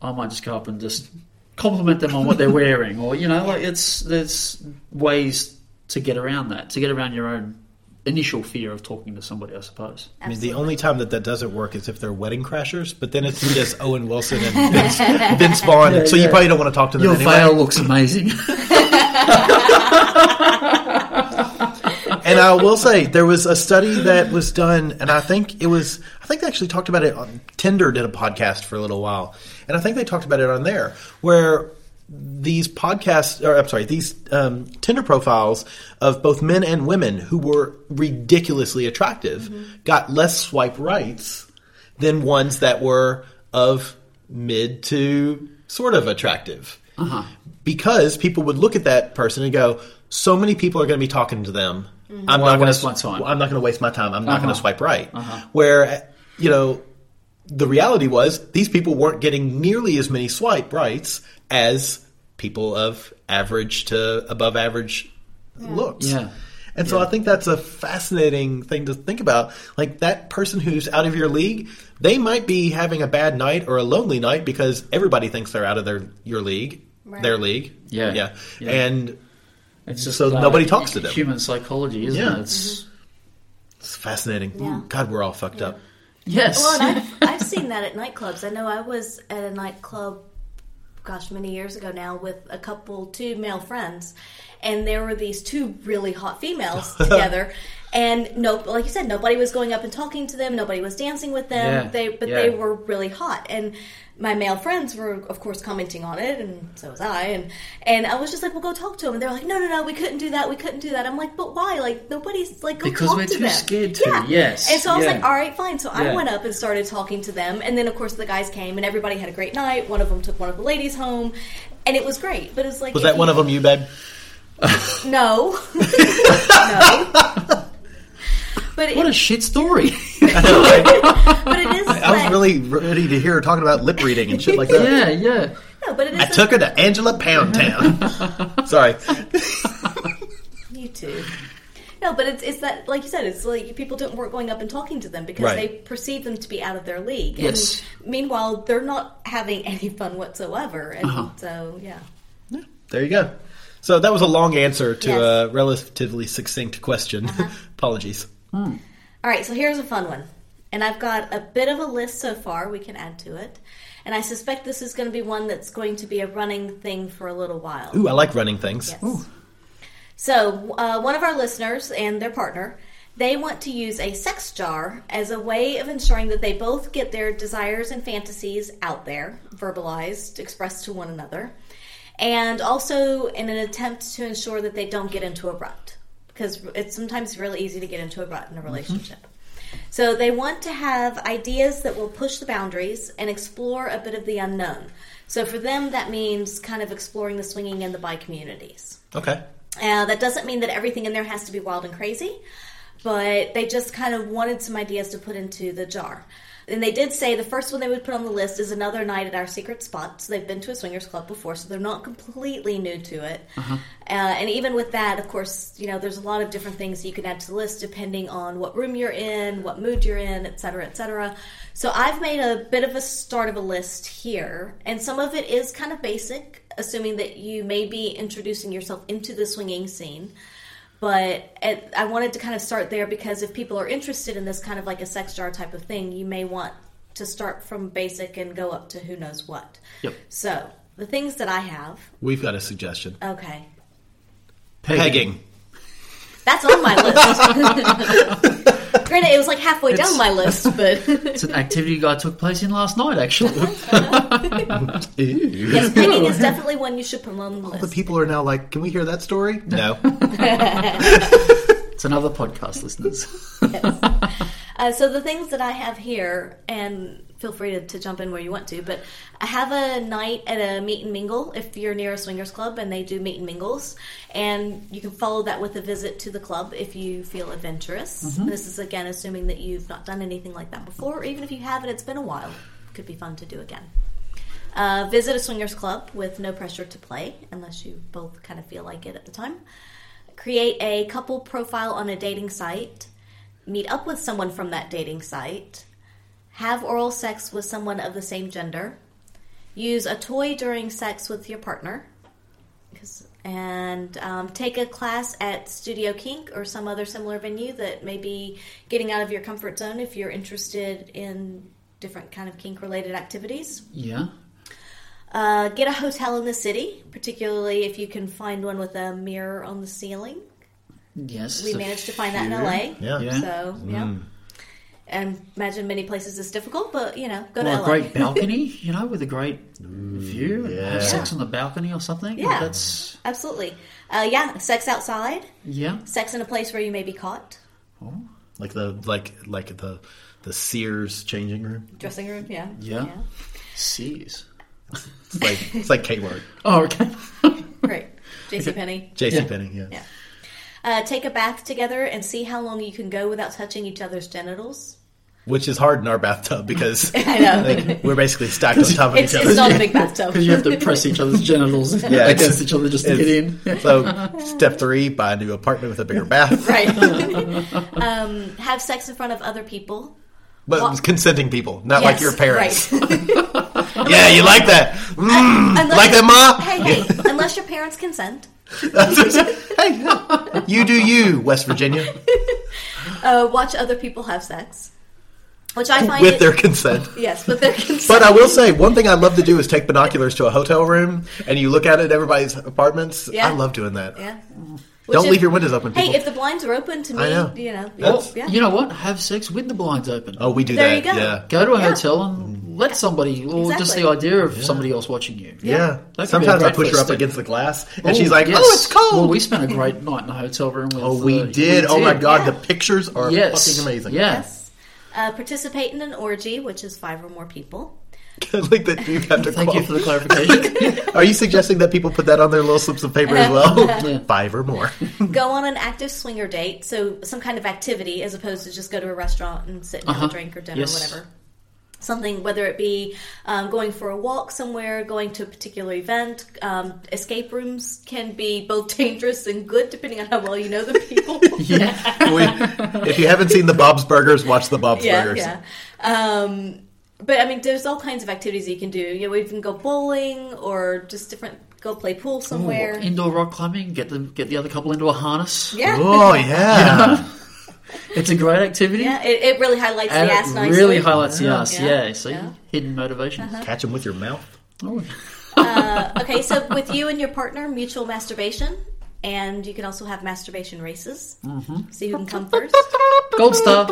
I might just go up and just compliment them on what they're wearing, or you know, like there's ways to get around that, to get around your own initial fear of talking to somebody, I suppose. Absolutely. I mean, the only time that doesn't work is if they're wedding crashers, but then it's just Owen Wilson and Vince Vaughn, so you probably don't want to talk to them anyway. Your veil looks amazing. And I will say, there was a study that was done, and I think they actually talked about it on Tinder, did a podcast for a little while, and I think they talked about it on there, where these Tinder profiles of both men and women who were ridiculously attractive got less swipe rights than ones that were of mid to sort of attractive. Because people would look at that person and go, so many people are going to be talking to them. I'm not going to waste my time. I'm not going to swipe right. Where, you know, the reality was these people weren't getting nearly as many swipe rights as people of average to above average looks. And so I think that's a fascinating thing to think about. Like that person who's out of your league, they might be having a bad night or a lonely night because everybody thinks they're out of your league, their league. Yeah. And it's just so nobody talks to them. Human psychology, isn't it? It's fascinating. Yeah. God, we're all fucked up. Yes. Well, and I've seen that at nightclubs. I know I was at a nightclub, gosh, many years ago now, with a couple, two male friends, and there were these two really hot females together, and like you said, nobody was going up and talking to them, nobody was dancing with them, they were really hot, and my male friends were, of course, commenting on it, and so was I, and I was just like, well, go talk to them, and they're like, no, we couldn't do that, I'm like, but why, like, nobody's, like, go because talk to them. Because we're too scared to, and so I was like, alright, fine, so I went up and started talking to them, and then, of course, the guys came, and everybody had a great night, one of them took one of the ladies home, and it was great, but it was like... Was that one of them you, babe? No. No. But what a shit story. I know, right? But it is. I was really ready to hear her talking about lip reading and shit like that. Yeah. No, but it is. I took her to Angela Poundtown. Sorry. You too. No, but it's that, like you said, it's like people weren't going up and talking to them because they perceive them to be out of their league. Yes. And meanwhile, they're not having any fun whatsoever, and so yeah. There you go. So that was a long answer to a relatively succinct question. Apologies. All right, so here's a fun one. And I've got a bit of a list so far. We can add to it. And I suspect this is going to be one that's going to be a running thing for a little while. Ooh, I like running things. Yes. Ooh. So one of our listeners and their partner, they want to use a sex jar as a way of ensuring that they both get their desires and fantasies out there, verbalized, expressed to one another, and also in an attempt to ensure that they don't get into a rut. because it's sometimes really easy to get into in a relationship. Mm-hmm. So they want to have ideas that will push the boundaries and explore a bit of the unknown. So for them, that means kind of exploring the swinging and the bi communities. Okay. That doesn't mean that everything in there has to be wild and crazy, but they just kind of wanted some ideas to put into the jar. And they did say the first one they would put on the list is another night at our secret spot. So they've been to a swingers club before, so they're not completely new to it. Uh-huh. And even with that, of course, you know, there's a lot of different things you can add to the list depending on what room you're in, what mood you're in, et cetera, et cetera. So I've made a bit of a start of a list here. And some of it is kind of basic, assuming that you may be introducing yourself into the swinging scene. But I wanted to kind of start there because if people are interested in this kind of like a sex jar type of thing, you may want to start from basic and go up to who knows what. Yep. So the things that I have. We've got a suggestion. Okay. Pegging. That's on my list. Granted, it was like halfway down my list, but... It's an activity that took place in last night, actually. Yes, pegging is definitely one you should put on the list. All the people are now like, can we hear that story? No. It's another podcast, listeners. Yes. So the things that I have here, and feel free to jump in where you want to, but I have a night at a meet and mingle if you're near a swingers club and they do meet and mingles. And you can follow that with a visit to the club if you feel adventurous. Mm-hmm. This is, again, assuming that you've not done anything like that before, or even if you have and it's been a while. Could be fun to do again. Visit a swingers club with no pressure to play unless you both kind of feel like it at the time. Create a couple profile on a dating site. Meet up with someone from that dating site, have oral sex with someone of the same gender, use a toy during sex with your partner, and take a class at Studio Kink or some other similar venue that may be getting out of your comfort zone if you're interested in different kind of kink-related activities. Yeah. Get a hotel in the city, particularly if you can find one with a mirror on the ceiling. Yes. We managed to find that in LA. Yeah. So, yeah. And imagine many places it's difficult, but, you know, go to LA. A great balcony, you know, with a great view. Yeah. Have sex on the balcony or something. Yeah. That's... Absolutely. Sex outside. Yeah. Sex in a place where you may be caught. Oh. Like the Sears changing room. Dressing room, yeah. Yeah. Sears. It's like K-word. Oh, okay. Great. JCPenney. Yeah. Take a bath together and see how long you can go without touching each other's genitals. Which is hard in our bathtub because I know. Like, we're basically stacked on top of each other. It's not a big bathtub. Because you have to press each other's genitals against each other just to get in. So step 3, buy a new apartment with a bigger bath. Right. Have sex in front of other people. But consenting people, not like your parents. Right. Yeah, you like that. Like that, Ma? Hey, unless your parents consent. Hey, you do you, West Virginia. Watch other people have sex, which I find with their consent. Yes, with their consent. But I will say, one thing I love to do is take binoculars to a hotel room and you look out at everybody's apartments. Yeah. I love doing that. Yeah. Don't leave your windows open, people. Hey, if the blinds are open, to me, you know what? Have sex with the blinds open. Oh, we do that. There you go. Yeah. Go to a hotel and let somebody, or just the idea of somebody else watching you. Yeah. Sometimes I push her up against the glass, and she's like, "Oh, it's cold." Well, we spent a great night in a hotel room. We did. Oh my God, the pictures are fucking amazing. Yes. Participate in an orgy, which is 5 or more people. I like that you have to Thank you for the clarification. Are you suggesting that people put that on their little slips of paper as well? 5 or more. Go on an active swinger date, so some kind of activity as opposed to just go to a restaurant and sit and have a drink or dinner or whatever. Something, whether it be going for a walk somewhere, going to a particular event. Escape rooms can be both dangerous and good, depending on how well you know the people. If you haven't seen the Bob's Burgers, watch the Bob's Burgers. Yeah, yeah. But, I mean, there's all kinds of activities you can do. You know, we can go bowling or just go play pool somewhere. Ooh, indoor rock climbing, get the other couple into a harness. Yeah. Oh, yeah. It's a great activity. Yeah, it really highlights the ass nicely. It really highlights the ass, yeah. See, hidden motivation. Uh-huh. Catch them with your mouth. Oh. Okay, so with you and your partner, mutual masturbation. And you can also have masturbation races. Mm-hmm. See who can come first. Gold star.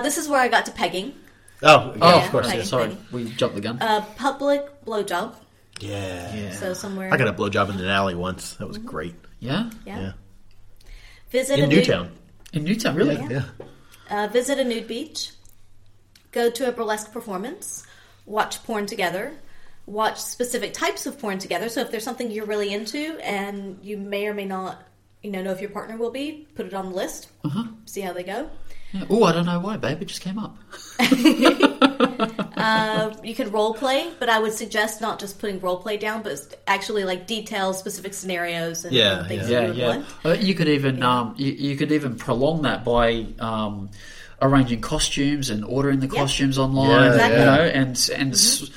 This is where I got to pegging. Of course. Pegging, sorry, we jumped the gun. Public blowjob. Yeah. So somewhere. I got a blowjob in an alley once. That was great. Yeah? Yeah. Visit a nude... In Newtown, really? Yeah. Visit a nude beach. Go to a burlesque performance. Watch porn together. Watch specific types of porn together. So if there's something you're really into and you may or may not, know if your partner will be, put it on the list. Uh-huh. See how they go. Yeah. Oh, I don't know why, babe. It just came up. You could role play, but I would suggest not just putting role play down, but actually like detail specific scenarios and things. Yeah. You could even prolong that by arranging costumes and ordering the costumes online. Yeah, exactly.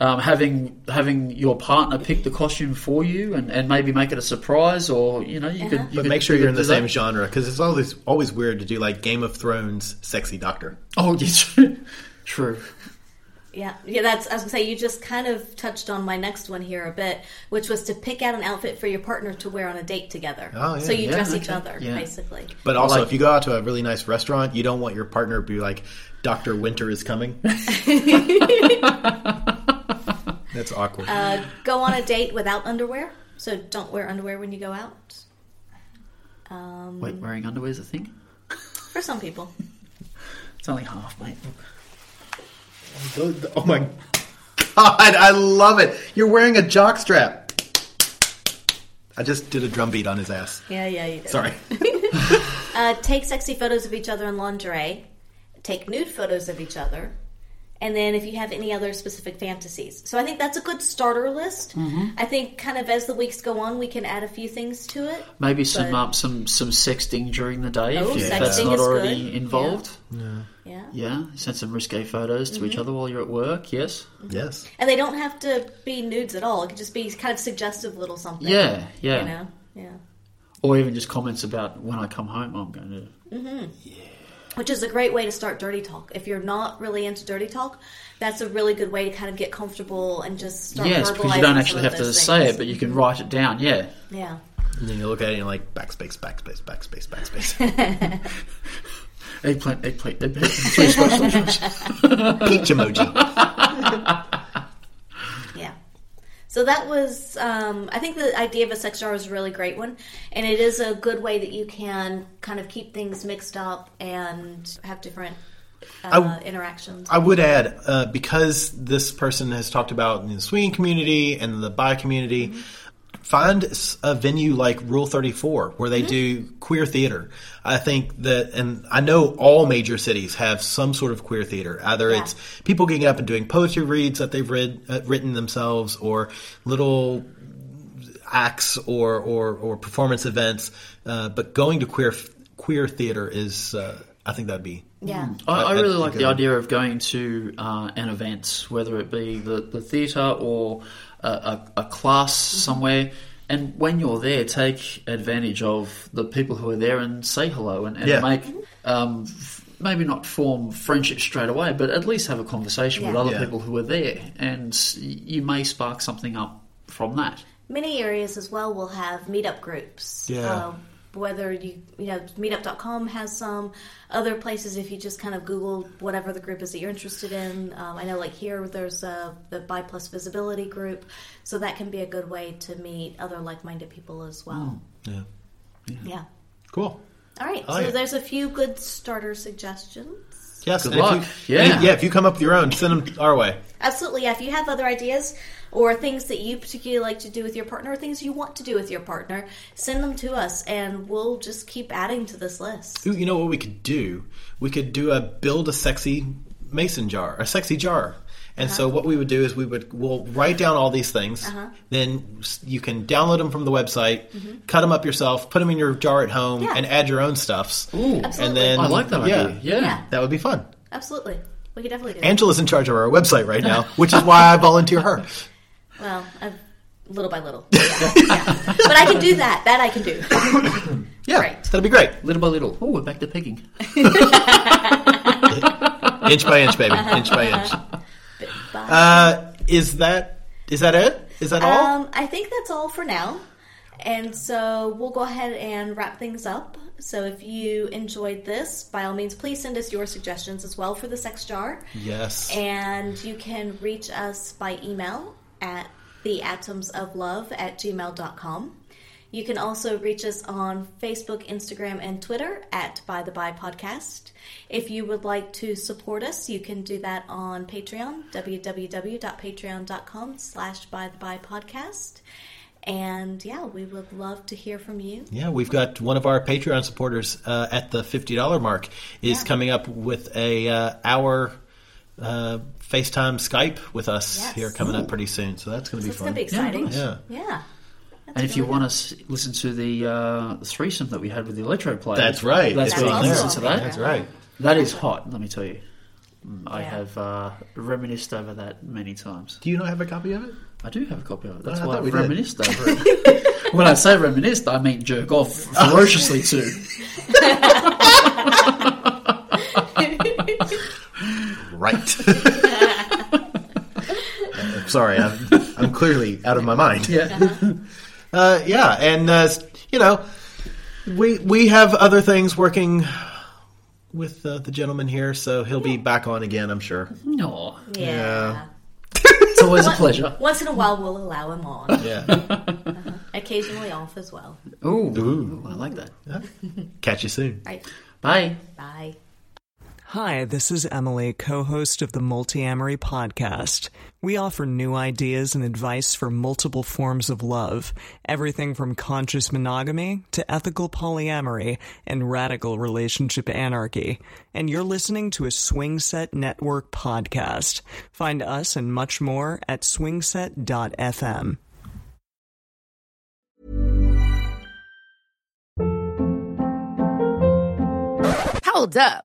And having your partner pick the costume for you and maybe make it a surprise or, you could make sure you're in the same genre because it's always weird to do like Game of Thrones sexy doctor. Oh, yes. True. Yeah, I was going to say, you just kind of touched on my next one here a bit, which was to pick out an outfit for your partner to wear on a date together. Oh, yeah. So you dress each other, basically. But also, if you go out to a really nice restaurant, you don't want your partner to be like, Dr. Winter is coming. That's awkward. Go on a date without underwear. So don't wear underwear when you go out. Wait, wearing underwear is a thing? For some people. It's only half, mate. Oh my God, I love it. You're wearing a jockstrap. I just did a drum beat on his ass. Yeah, you did. Sorry. Take sexy photos of each other in lingerie. Take nude photos of each other. And then if you have any other specific fantasies. So I think that's a good starter list. Mm-hmm. I think kind of as the weeks go on, we can add a few things to it. Maybe some sexting during the day if that's not already involved. Yeah. Send some risque photos to each other while you're at work, yes. Mm-hmm. Yes. And they don't have to be nudes at all. It could just be kind of suggestive little something. Yeah. Or even just comments about when I come home, I'm going to... Mm-hmm. Yeah. Which is a great way to start dirty talk. If you're not really into dirty talk, that's a really good way to kind of get comfortable and just start verbalizing. Yes, because you don't actually have to say it, but you can write it down, Yeah. And then you look at it and you're like, backspace, backspace, backspace, backspace. Eggplant, eggplant, eggplant. Peach emoji. Yeah. So that was, I think the idea of a sex jar is a really great one. And it is a good way that you can kind of keep things mixed up and have different interactions. I would add, because this person has talked about the swinging community and the bi community, find a venue like Rule 34 where they do queer theater. I think that, and I know all major cities have some sort of queer theater. Either it's people getting up and doing poetry reads that they've written themselves, or little acts, or performance events. But going to queer theater is, I think that'd be. Yeah, I really like the idea of going to an event, whether it be the theatre or a class somewhere. And when you're there, take advantage of the people who are there and say hello and make maybe not form friendship straight away, but at least have a conversation with other people who are there, and you may spark something up from that. Many areas as well will have meetup groups. Yeah. Whether you meetup.com has some other places, if you just kind of Google whatever the group is that you're interested in. I know like here there's the Bi Plus Visibility group, so that can be a good way to meet other like-minded people as well. Yeah. Cool. All right. So there's a few good starter suggestions. Yes. Good luck. If you come up with your own, send them our way. Absolutely. Yeah. If you have other ideas or things that you particularly like to do with your partner, or things you want to do with your partner, send them to us, and we'll just keep adding to this list. Ooh, you know what we could do? We could do a build a sexy mason jar, a sexy jar. And so what we would do is we'll write down all these things, then you can download them from the website, cut them up yourself, put them in your jar at home, and add your own stuffs. Ooh, absolutely. And then, I like that idea. Yeah, that would be fun. Absolutely. We could definitely do that. Angela's in charge of our website right now, which is why I volunteer her. Well, little by little. Yeah. But I can do that. That I can do. Yeah, right. That'll be great. Little by little. Oh, we're back to pegging. Inch by inch, baby. Inch by inch. Is that it? Is that all? I think that's all for now. And so we'll go ahead and wrap things up. So if you enjoyed this, by all means, please send us your suggestions as well for the sex jar. Yes. And you can reach us by email at theatomsoflove@gmail.com. You can also reach us on Facebook, Instagram, and Twitter at By the Bi Podcast. If you would like to support us, you can do that on Patreon, www.patreon.com/By the Bi Podcast. And yeah, we would love to hear from you. Yeah, we've got one of our Patreon supporters at the $50 mark is coming up with a hour FaceTime Skype with us here coming up pretty soon. So that's going to be fun. It's going to be exciting. Yeah. And if you want to listen to the threesome that we had with the electro player. That's right. That's where you can listen to that. That's right. That is hot, let me tell you. I have reminisced over that many times. Do you not have a copy of it? I do have a copy of it. That's why I've reminisced over it. When I say reminisced, I mean jerk off ferociously too. Right. Sorry, I'm clearly out of my mind. And you know, we have other things working with the gentleman here, so he'll be back on again, I'm sure. No. Yeah. It's always a pleasure. Once in a while, we'll allow him on. Yeah. Occasionally off as well. Ooh, I like that. Yeah. Catch you soon. Right. Bye. Bye. Hi, this is Emily, co-host of the Multiamory Podcast. We offer new ideas and advice for multiple forms of love, everything from conscious monogamy to ethical polyamory and radical relationship anarchy. And you're listening to a Swing Set Network podcast. Find us and much more at swingset.fm. Hold up.